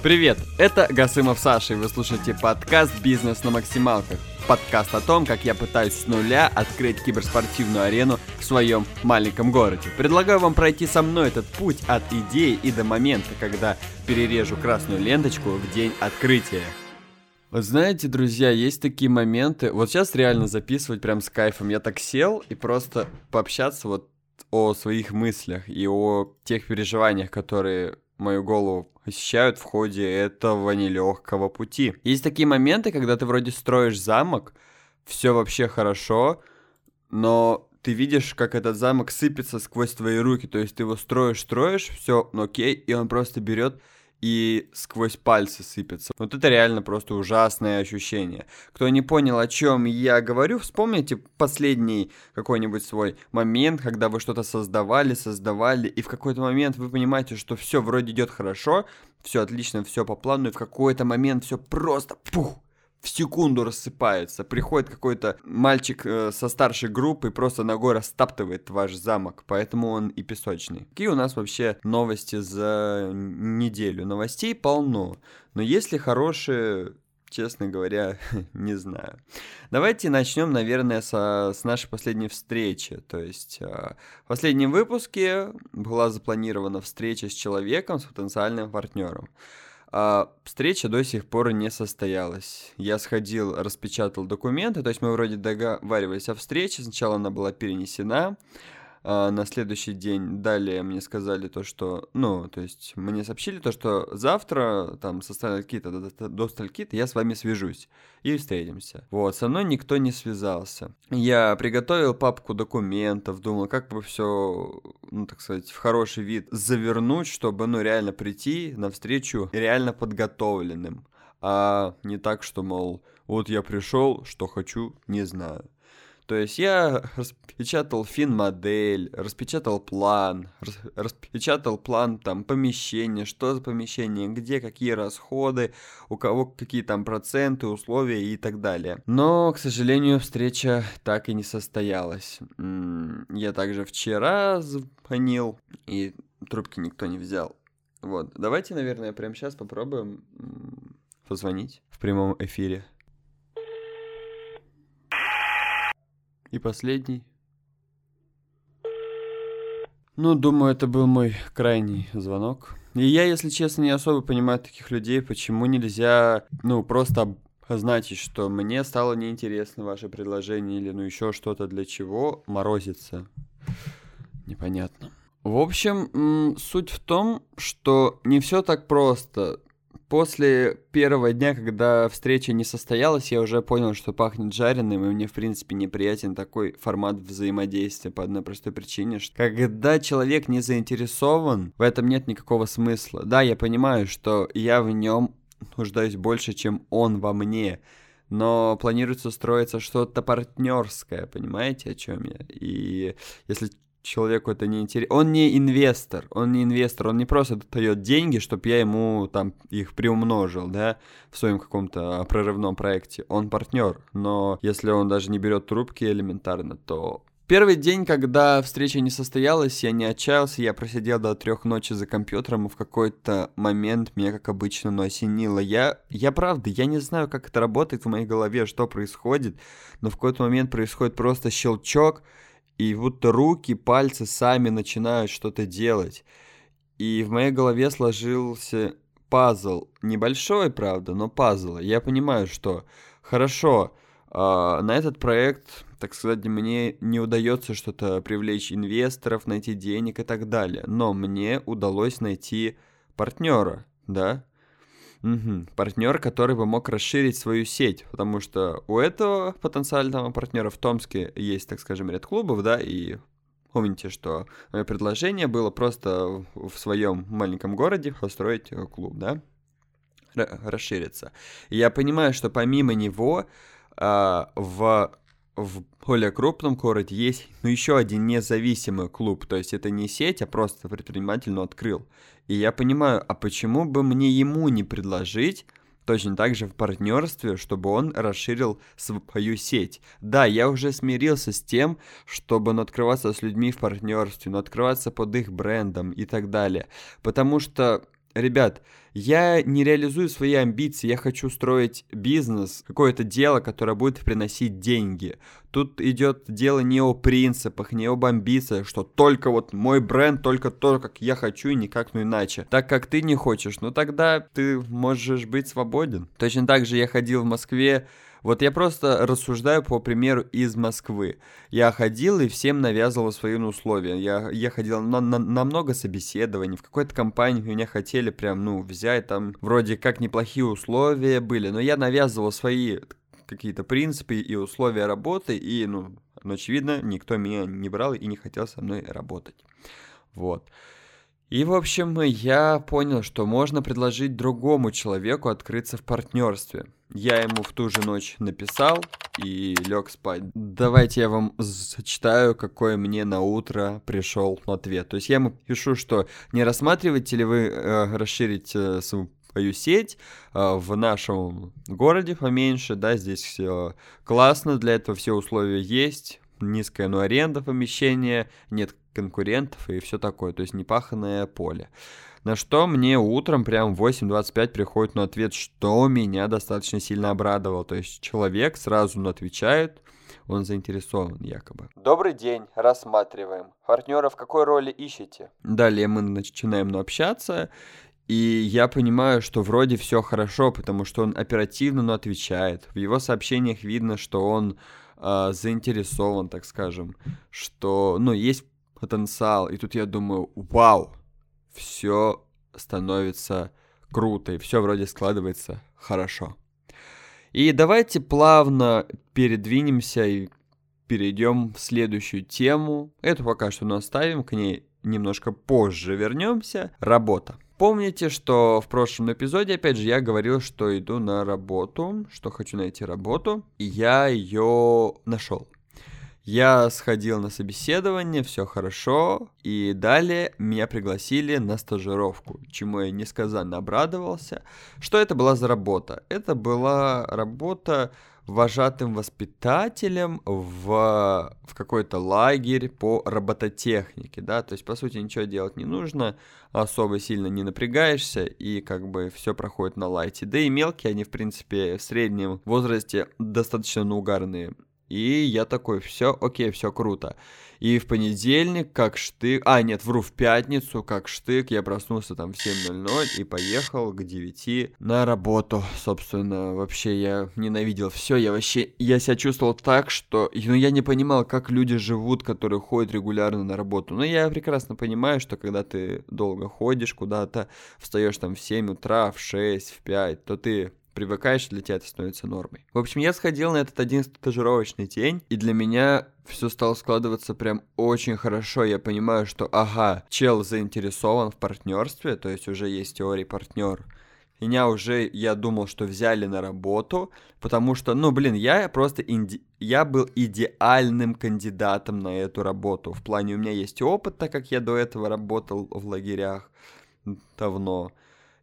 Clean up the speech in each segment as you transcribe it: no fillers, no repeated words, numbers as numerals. Привет, это Гасымов Саша, и вы слушаете подкаст «Бизнес на максималках». Подкаст о том, как я пытаюсь с нуля открыть киберспортивную арену в своем маленьком городе. Предлагаю вам пройти со мной этот путь от идеи и до момента, когда перережу красную ленточку в день открытия. Вот знаете, друзья, есть такие моменты, вот сейчас реально записывать прям с кайфом. Я так сел и просто пообщаться вот о своих мыслях и о тех переживаниях, которые мою голову посещают в ходе этого нелегкого пути. Есть такие моменты, когда ты вроде строишь замок, все вообще хорошо, но ты видишь, как этот замок сыпется сквозь твои руки, то есть ты его строишь, все, ну окей, и он просто берет и сквозь пальцы сыпется. Вот это реально просто ужасное ощущение. Кто не понял, о чем я говорю, вспомните последний какой-нибудь свой момент, когда вы что-то создавали, и в какой-то момент вы понимаете, что все вроде идет хорошо, все отлично, все по плану, и в какой-то момент все просто пух, в секунду рассыпается. Приходит какой-то мальчик со старшей группы и просто ногой растаптывает ваш замок, поэтому он и песочный. Какие у нас вообще новости за неделю? Новостей полно, но если хорошие, честно говоря, не знаю. Давайте начнем, наверное, с нашей последней встречи. То есть в последнем выпуске была запланирована встреча с человеком, с потенциальным партнером. Встреча до сих пор не состоялась. Я сходил, распечатал документы, то есть мы вроде договаривались о встрече. Сначала она была перенесена на следующий день. Далее мне сказали то, что... Ну, то есть мне сообщили то, что завтра там со сталькита до сталькита я с вами свяжусь и встретимся. Вот, со мной никто не связался. Я приготовил папку документов, думал, как бы все, ну, так сказать, в хороший вид завернуть, чтобы, ну, реально прийти навстречу реально подготовленным. А не так, что, мол, вот я пришел, что хочу, не знаю. То есть я распечатал финмодель, распечатал план там помещения, что за помещение, где какие расходы, у кого какие там проценты, условия и так далее. Но, к сожалению, встреча так и не состоялась. Я также вчера звонил, и трубки никто не взял. Вот, давайте, наверное, прямо сейчас попробуем позвонить в прямом эфире. И последний. Ну, думаю, это был мой крайний звонок. И я, если честно, не особо понимаю таких людей, почему нельзя, ну, просто означить, что мне стало неинтересно ваше предложение или, ну, еще что-то, для чего морозиться. Непонятно. В общем, суть в том, что не все так просто. После первого дня, когда встреча не состоялась, я уже понял, что пахнет жареным, и мне, в принципе, неприятен такой формат взаимодействия по одной простой причине, что когда человек не заинтересован, в этом нет никакого смысла. Да, я понимаю, что я в нем нуждаюсь больше, чем он во мне, но планируется строиться что-то партнерское, понимаете, о чем я? И если... человеку это не интересно. Он не инвестор, он не просто дает деньги, чтобы я ему там их приумножил, да, в своем каком-то прорывном проекте. Он партнер, но если он даже не берет трубки элементарно, то... Первый день, когда встреча не состоялась, я не отчаялся, я просидел до 3 ночи за компьютером, и в какой-то момент меня, как обычно, осенило. Я не знаю, как это работает в моей голове, что происходит, но в какой-то момент происходит просто щелчок, и будто руки, пальцы сами начинают что-то делать. И в моей голове сложился пазл. Небольшой, правда, но пазл. Я понимаю, что хорошо, на этот проект, так сказать, мне не удается что-то привлечь инвесторов, найти денег и так далее. Но мне удалось найти партнера, да? Партнер, который бы мог расширить свою сеть, потому что у этого потенциального партнера в Томске есть, так скажем, ряд клубов, да, и помните, что мое предложение было просто в своем маленьком городе построить клуб, да, расшириться. И я понимаю, что помимо него в более крупном городе есть, ну, еще один независимый клуб, то есть это не сеть, а просто предприниматель, но открыл. И я понимаю, а почему бы мне ему не предложить точно так же в партнерстве, чтобы он расширил свою сеть? Да, я уже смирился с тем, чтобы открываться с людьми в партнерстве, но открываться под их брендом и так далее, потому что... ребят, я не реализую свои амбиции, я хочу строить бизнес, какое-то дело, которое будет приносить деньги. Тут идет дело не о принципах, не об амбициях, что только вот мой бренд, только то, как я хочу, и никак ну иначе. Так как ты не хочешь, ну тогда ты можешь быть свободен. Точно так же я ходил в Москве. Вот я просто рассуждаю по примеру из Москвы. Я ходил и всем навязывал свои условия. Я ходил на много собеседований, в какой-то компании меня хотели прям, ну, взять, там вроде как неплохие условия были, но я навязывал свои какие-то принципы и условия работы, и, ну, очевидно, никто меня не брал и не хотел со мной работать. Вот. И, в общем, я понял, что можно предложить другому человеку открыться в партнерстве. Я ему в ту же ночь написал и лег спать. Давайте я вам зачитаю, какой мне на утро пришел ответ. То есть я ему пишу, что не рассматриваете ли вы расширить свою сеть в нашем городе поменьше, да, здесь все классно, для этого все условия есть, низкая, но аренда помещения, нет конкурентов и все такое, то есть непаханное поле. На что мне утром прям в 8:25 приходит на ответ, что меня достаточно сильно обрадовало, то есть человек сразу отвечает, он заинтересован якобы. Добрый день, рассматриваем. Партнера в какой роли ищете? Далее мы начинаем общаться. И я понимаю, что вроде все хорошо, потому что он оперативно, но отвечает. В его сообщениях видно, что он заинтересован, так скажем, что, ну, есть потенциал. И тут я думаю, вау, все становится круто, и все вроде складывается хорошо. И давайте плавно передвинемся и перейдем в следующую тему. Эту пока что мы оставим, к ней немножко позже вернемся. Работа. Помните, что в прошлом эпизоде, опять же, я говорил, что иду на работу, что хочу найти работу, и я ее нашел. Я сходил на собеседование, все хорошо, и далее меня пригласили на стажировку, чему я несказанно обрадовался. Что это была за работа? Это была работа вожатым воспитателем в какой-то лагерь по робототехнике, да, то есть, по сути, ничего делать не нужно, особо сильно не напрягаешься, и как бы все проходит на лайте, да и мелкие они, в принципе, в среднем возрасте достаточно наугарные, и я такой, все, окей, все круто, и в понедельник, как штык, в пятницу, как штык, я проснулся там в 7:00 и поехал к 9 на работу, собственно, вообще я ненавидел все, я себя чувствовал так, что, ну, я не понимал, как люди живут, которые ходят регулярно на работу, но я прекрасно понимаю, что когда ты долго ходишь куда-то, встаешь там в 7 утра, в 6, в 5, то ты привыкаешь, для тебя это становится нормой. В общем, я сходил на этот один стажировочный день, и для меня все стало складываться прям очень хорошо. Я понимаю, что, ага, чел заинтересован в партнерстве, то есть уже есть теория партнер. Меня уже, я думал, что взяли на работу, потому что, ну, блин, я был идеальным кандидатом на эту работу. В плане, у меня есть опыт, так как я до этого работал в лагерях давно.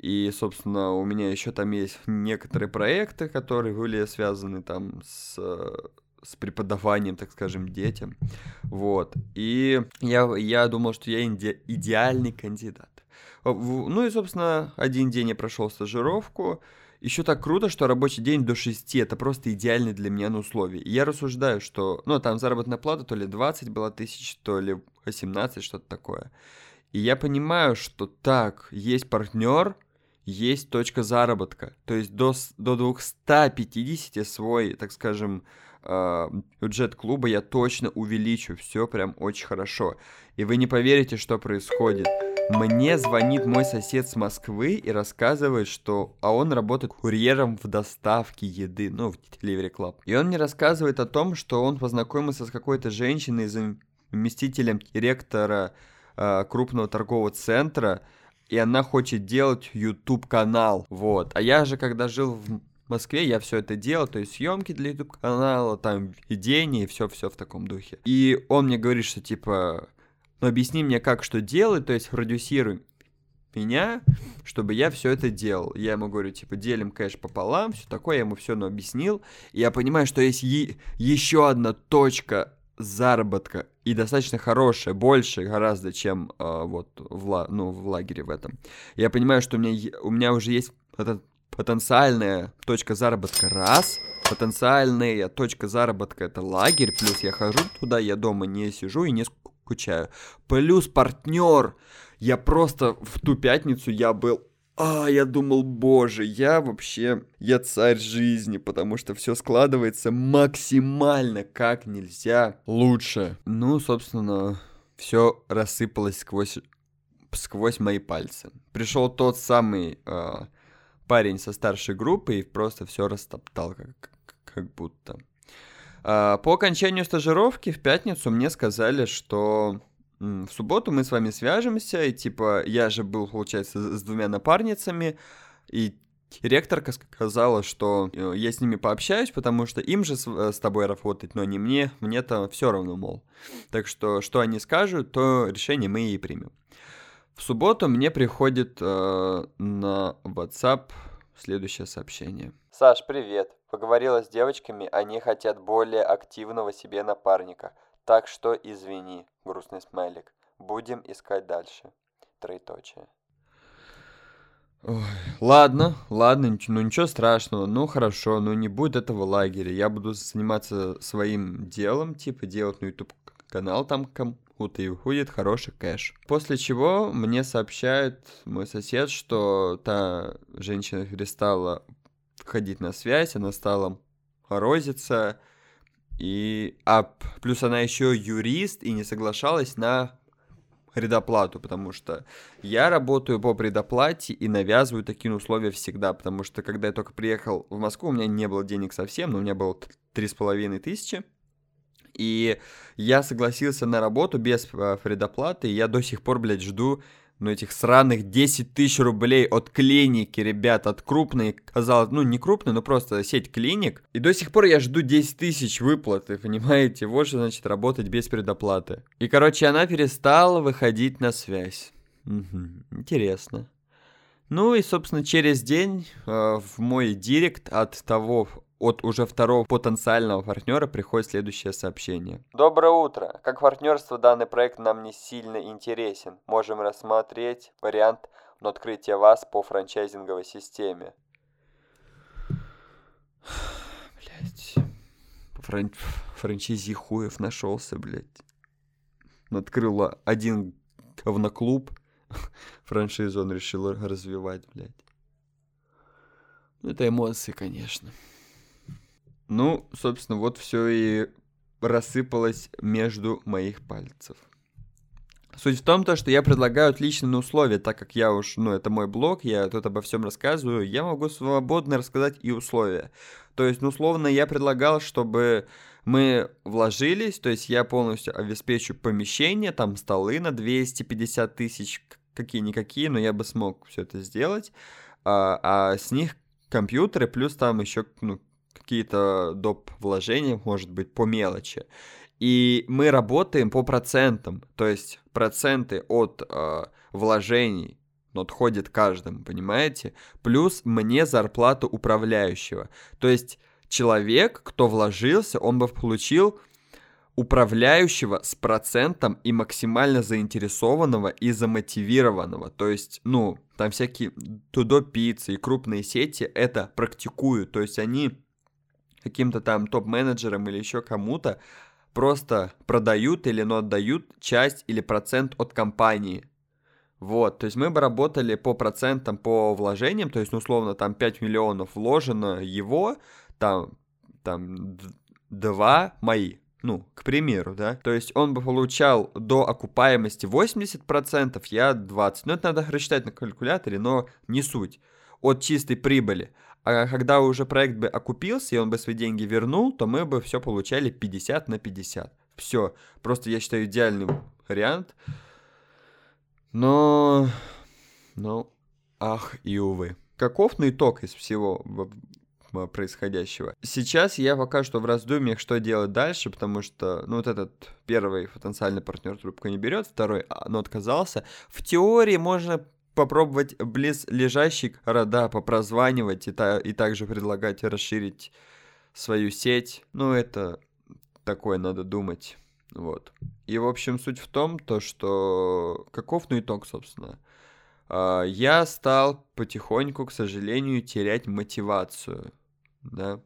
И, собственно, у меня еще там есть некоторые проекты, которые были связаны там с преподаванием, так скажем, детям. Вот. И я думал, что я идеальный кандидат. Ну и, собственно, один день я прошел стажировку. Еще так круто, что рабочий день до 6, это просто идеально для меня на условии. И я рассуждаю, что, ну, там заработная плата то ли 20 была тысяч, то ли 18, что-то такое. И я понимаю, что так, есть партнер, есть точка заработка. То есть до 250 свой, так скажем, бюджет клуба я точно увеличу. Все прям очень хорошо. И вы не поверите, что происходит. Мне звонит мой сосед с Москвы и рассказывает, что... А он работает курьером в доставке еды, ну, в Теливери-клуб. И он мне рассказывает о том, что он познакомился с какой-то женщиной, заместителем директора крупного торгового центра, и она хочет делать YouTube-канал, вот. А я же, когда жил в Москве, я все это делал, то есть съемки для YouTube-канала, там, ведение, и все в таком духе. И он мне говорит, что, типа, ну, объясни мне, как что делать, то есть продюсируй меня, чтобы я все это делал. Я ему говорю, типа, делим кэш пополам, все такое, я ему все объяснил, и я понимаю, что есть еще одна точка заработка, и достаточно хорошая, больше гораздо, чем вот в лагере в этом. Я понимаю, что у меня уже есть потенциальная точка заработка, раз. Потенциальная точка заработка — это лагерь, плюс я хожу туда, я дома не сижу и не скучаю. Плюс партнер. Я просто в ту пятницу я думал, боже, я царь жизни, потому что все складывается максимально как нельзя лучше. Ну, собственно, все рассыпалось сквозь мои пальцы. Пришел тот самый парень со старшей группы и просто все растоптал, как будто. По окончанию стажировки в пятницу мне сказали, что в субботу мы с вами свяжемся, и я же был, получается, с двумя напарницами, и ректорка сказала, что я с ними пообщаюсь, потому что им же с тобой работать, но не мне, мне-то все равно, мол. Так что они скажут, то решение мы и примем. В субботу мне приходит на WhatsApp следующее сообщение. Саш, привет. Поговорила с девочками, они хотят более активного себе напарника. Так что извини, грустный смайлик. Будем искать дальше. Троеточие. Ой, ладно, ну ничего страшного, ну хорошо, ну не будет этого лагеря. Я буду заниматься своим делом, делать на YouTube канал, там кому-то и уходит хороший кэш. После чего мне сообщает мой сосед, что та женщина перестала ходить на связь, она стала морозиться. Плюс она еще юрист и не соглашалась на предоплату, потому что я работаю по предоплате и навязываю такие условия всегда, потому что когда я только приехал в Москву, у меня не было денег совсем, но у меня было 3500, и я согласился на работу без предоплаты, и я до сих пор, жду этих сраных 10 000 рублей от клиники, ребят, от крупной, казалось, не крупной, но просто сеть клиник. И до сих пор я жду 10 000 выплаты, понимаете? Вот что значит работать без предоплаты. И, она перестала выходить на связь. Угу. Интересно. Ну и, собственно, через день в мой директ от уже второго потенциального партнера приходит следующее сообщение. Доброе утро. Как партнерство данный проект нам не сильно интересен. Можем рассмотреть вариант на открытие вас по франчайзинговой системе. Блять. Франчайзи хуев нашелся, блять. Открыла один говноклуб. Франшизу он решил развивать, блять. Это эмоции, конечно. Ну, собственно, вот все и рассыпалось между моих пальцев. Суть в том, что я предлагаю отличные условия, так как я уж, это мой блог, я тут обо всем рассказываю, я могу свободно рассказать и условия. То есть, условно, я предлагал, чтобы мы вложились, то есть я полностью обеспечу помещение, там столы на 250 000, какие-никакие, но я бы смог все это сделать, а с них компьютеры, плюс там еще, какие-то доп. Вложения, может быть, по мелочи. И мы работаем по процентам, то есть проценты от вложений отходят каждому, понимаете? Плюс мне зарплата управляющего. То есть человек, кто вложился, он бы получил управляющего с процентом и максимально заинтересованного и замотивированного. То есть, там всякие тудо-пиццы и крупные сети это практикуют, то есть они каким-то там топ-менеджерам или еще кому-то просто продают или отдают часть или процент от компании. Вот, то есть мы бы работали по процентам, по вложениям, то есть, условно, там 5 миллионов вложено его, там 2 мои, к примеру, да. То есть он бы получал до окупаемости 80%, я 20%. Это надо рассчитать на калькуляторе, но не суть. От чистой прибыли. А когда уже проект бы окупился, и он бы свои деньги вернул, то мы бы все получали 50/50. Все. Просто, я считаю, идеальный вариант. Но... ах и увы. Каков итог из всего происходящего? Сейчас я пока что в раздумьях, что делать дальше, потому что, этот первый потенциальный партнер трубку не берет, второй, отказался. В теории можно попробовать близлежащие города попрозванивать и также предлагать расширить свою сеть. Это такое надо думать. Вот. И, в общем, суть в том, то, что... Каков, ну, итог, собственно? Я стал потихоньку, к сожалению, терять мотивацию, да.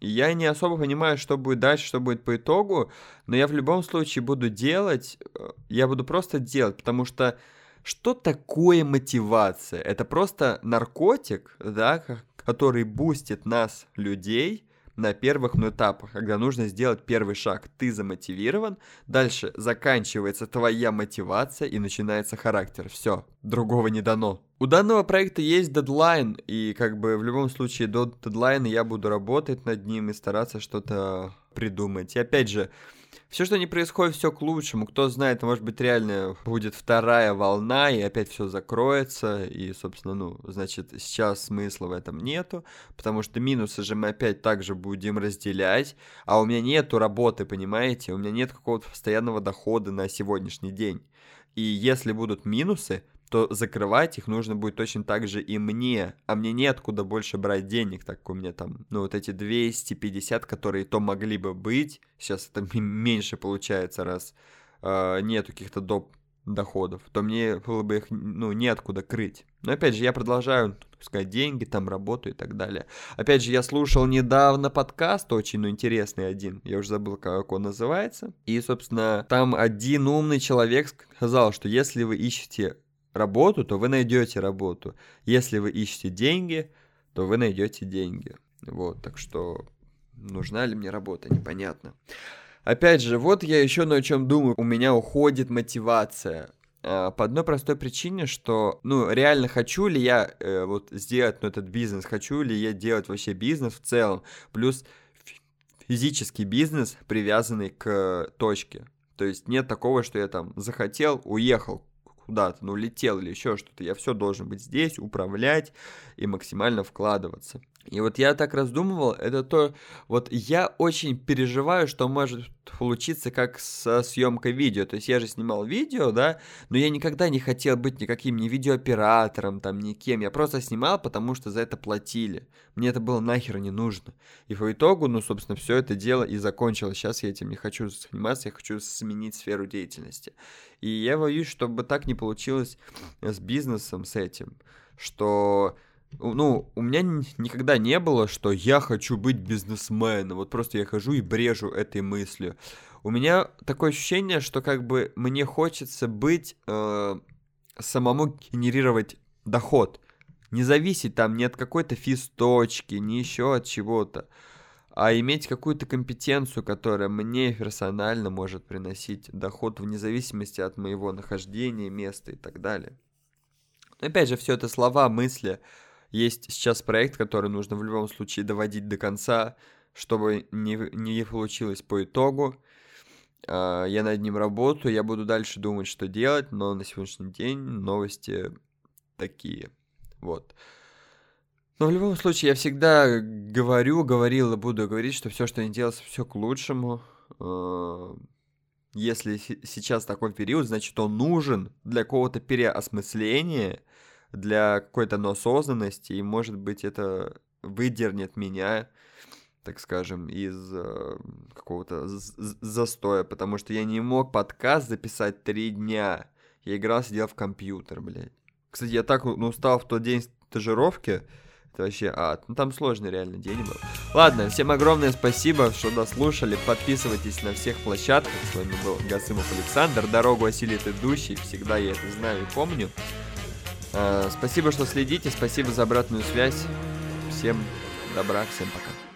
И я не особо понимаю, что будет дальше, что будет по итогу, но я в любом случае буду делать, я буду просто делать, потому что что такое мотивация? Это просто наркотик, да, который бустит нас, людей, на первых этапах, когда нужно сделать первый шаг. Ты замотивирован, дальше заканчивается твоя мотивация и начинается характер. Все, другого не дано. У данного проекта есть дедлайн, и как бы в любом случае до дедлайна я буду работать над ним и стараться что-то придумать. И опять же, все, что не происходит, все к лучшему. Кто знает, может быть, реально будет вторая волна, и опять все закроется. И, собственно, ну, значит, сейчас смысла в этом нету, потому что минусы же мы опять также будем разделять. А у меня нету работы, понимаете? У меня нет какого-то постоянного дохода на сегодняшний день. И если будут минусы, то закрывать их нужно будет точно так же и мне. А мне неоткуда больше брать денег, так как у меня там, ну, вот эти 250, которые то могли бы быть, сейчас это меньше получается, раз нету каких-то доходов, то мне было бы их, ну, неоткуда крыть. Но, опять же, я продолжаю, так сказать, деньги, там, работу и так далее. Опять же, я слушал недавно подкаст, очень, ну, интересный один, я уже забыл, как он называется. И, собственно, там один умный человек сказал, что если вы ищете работу, то вы найдете работу. Если вы ищете деньги, то вы найдете деньги. Вот, так что нужна ли мне работа, непонятно. Опять же, вот я еще на чем думаю. У меня уходит мотивация. По одной простой причине, что, ну, реально хочу ли я вот сделать, ну, этот бизнес, хочу ли я делать вообще бизнес в целом, плюс физический бизнес, привязанный к точке. То есть нет такого, что я там захотел, уехал куда-то, ну, летел или еще что-то, я все должен быть здесь, управлять и максимально вкладываться. И вот я так раздумывал, это то, вот я очень переживаю, что может получиться как со съемкой видео, то есть я же снимал видео, да, но я никогда не хотел быть никаким ни видеооператором, там, никем, я просто снимал, потому что за это платили, мне это было нахер не нужно, и по итогу, ну, собственно, все это дело и закончилось, сейчас я этим не хочу заниматься, я хочу сменить сферу деятельности, и я боюсь, чтобы так не получилось с бизнесом, с этим, что... Ну, у меня никогда не было, что я хочу быть бизнесменом, вот просто я хожу и брежу этой мыслью. У меня такое ощущение, что как бы мне хочется быть, самому генерировать доход, не зависеть там ни от какой-то физточки, ни еще от чего-то, а иметь какую-то компетенцию, которая мне персонально может приносить доход вне зависимости от моего нахождения, места и так далее. Опять же, все это слова, мысли. Есть сейчас проект, который нужно в любом случае доводить до конца, чтобы не получилось по итогу. Я над ним работаю, я буду дальше думать, что делать, но на сегодняшний день новости такие. Вот. Но в любом случае я всегда говорил и буду говорить, что все, что не делается, все к лучшему. Если сейчас такой период, значит, он нужен для какого-то переосмысления, для какой-то осознанности, и, может быть, это выдернет меня, так скажем, из какого-то застоя, потому что я не мог подкаст записать 3 дня. Я играл, сидел в компьютер, блядь. Кстати, я так устал в тот день стажировки, это вообще ад. Ну, там сложный реально день был. Ладно, всем огромное спасибо, что дослушали. Подписывайтесь на всех площадках. С вами был Гасымов Александр. Дорогу осилит идущий. Всегда я это знаю и помню. Спасибо, что следите, спасибо за обратную связь. Всем добра, всем пока.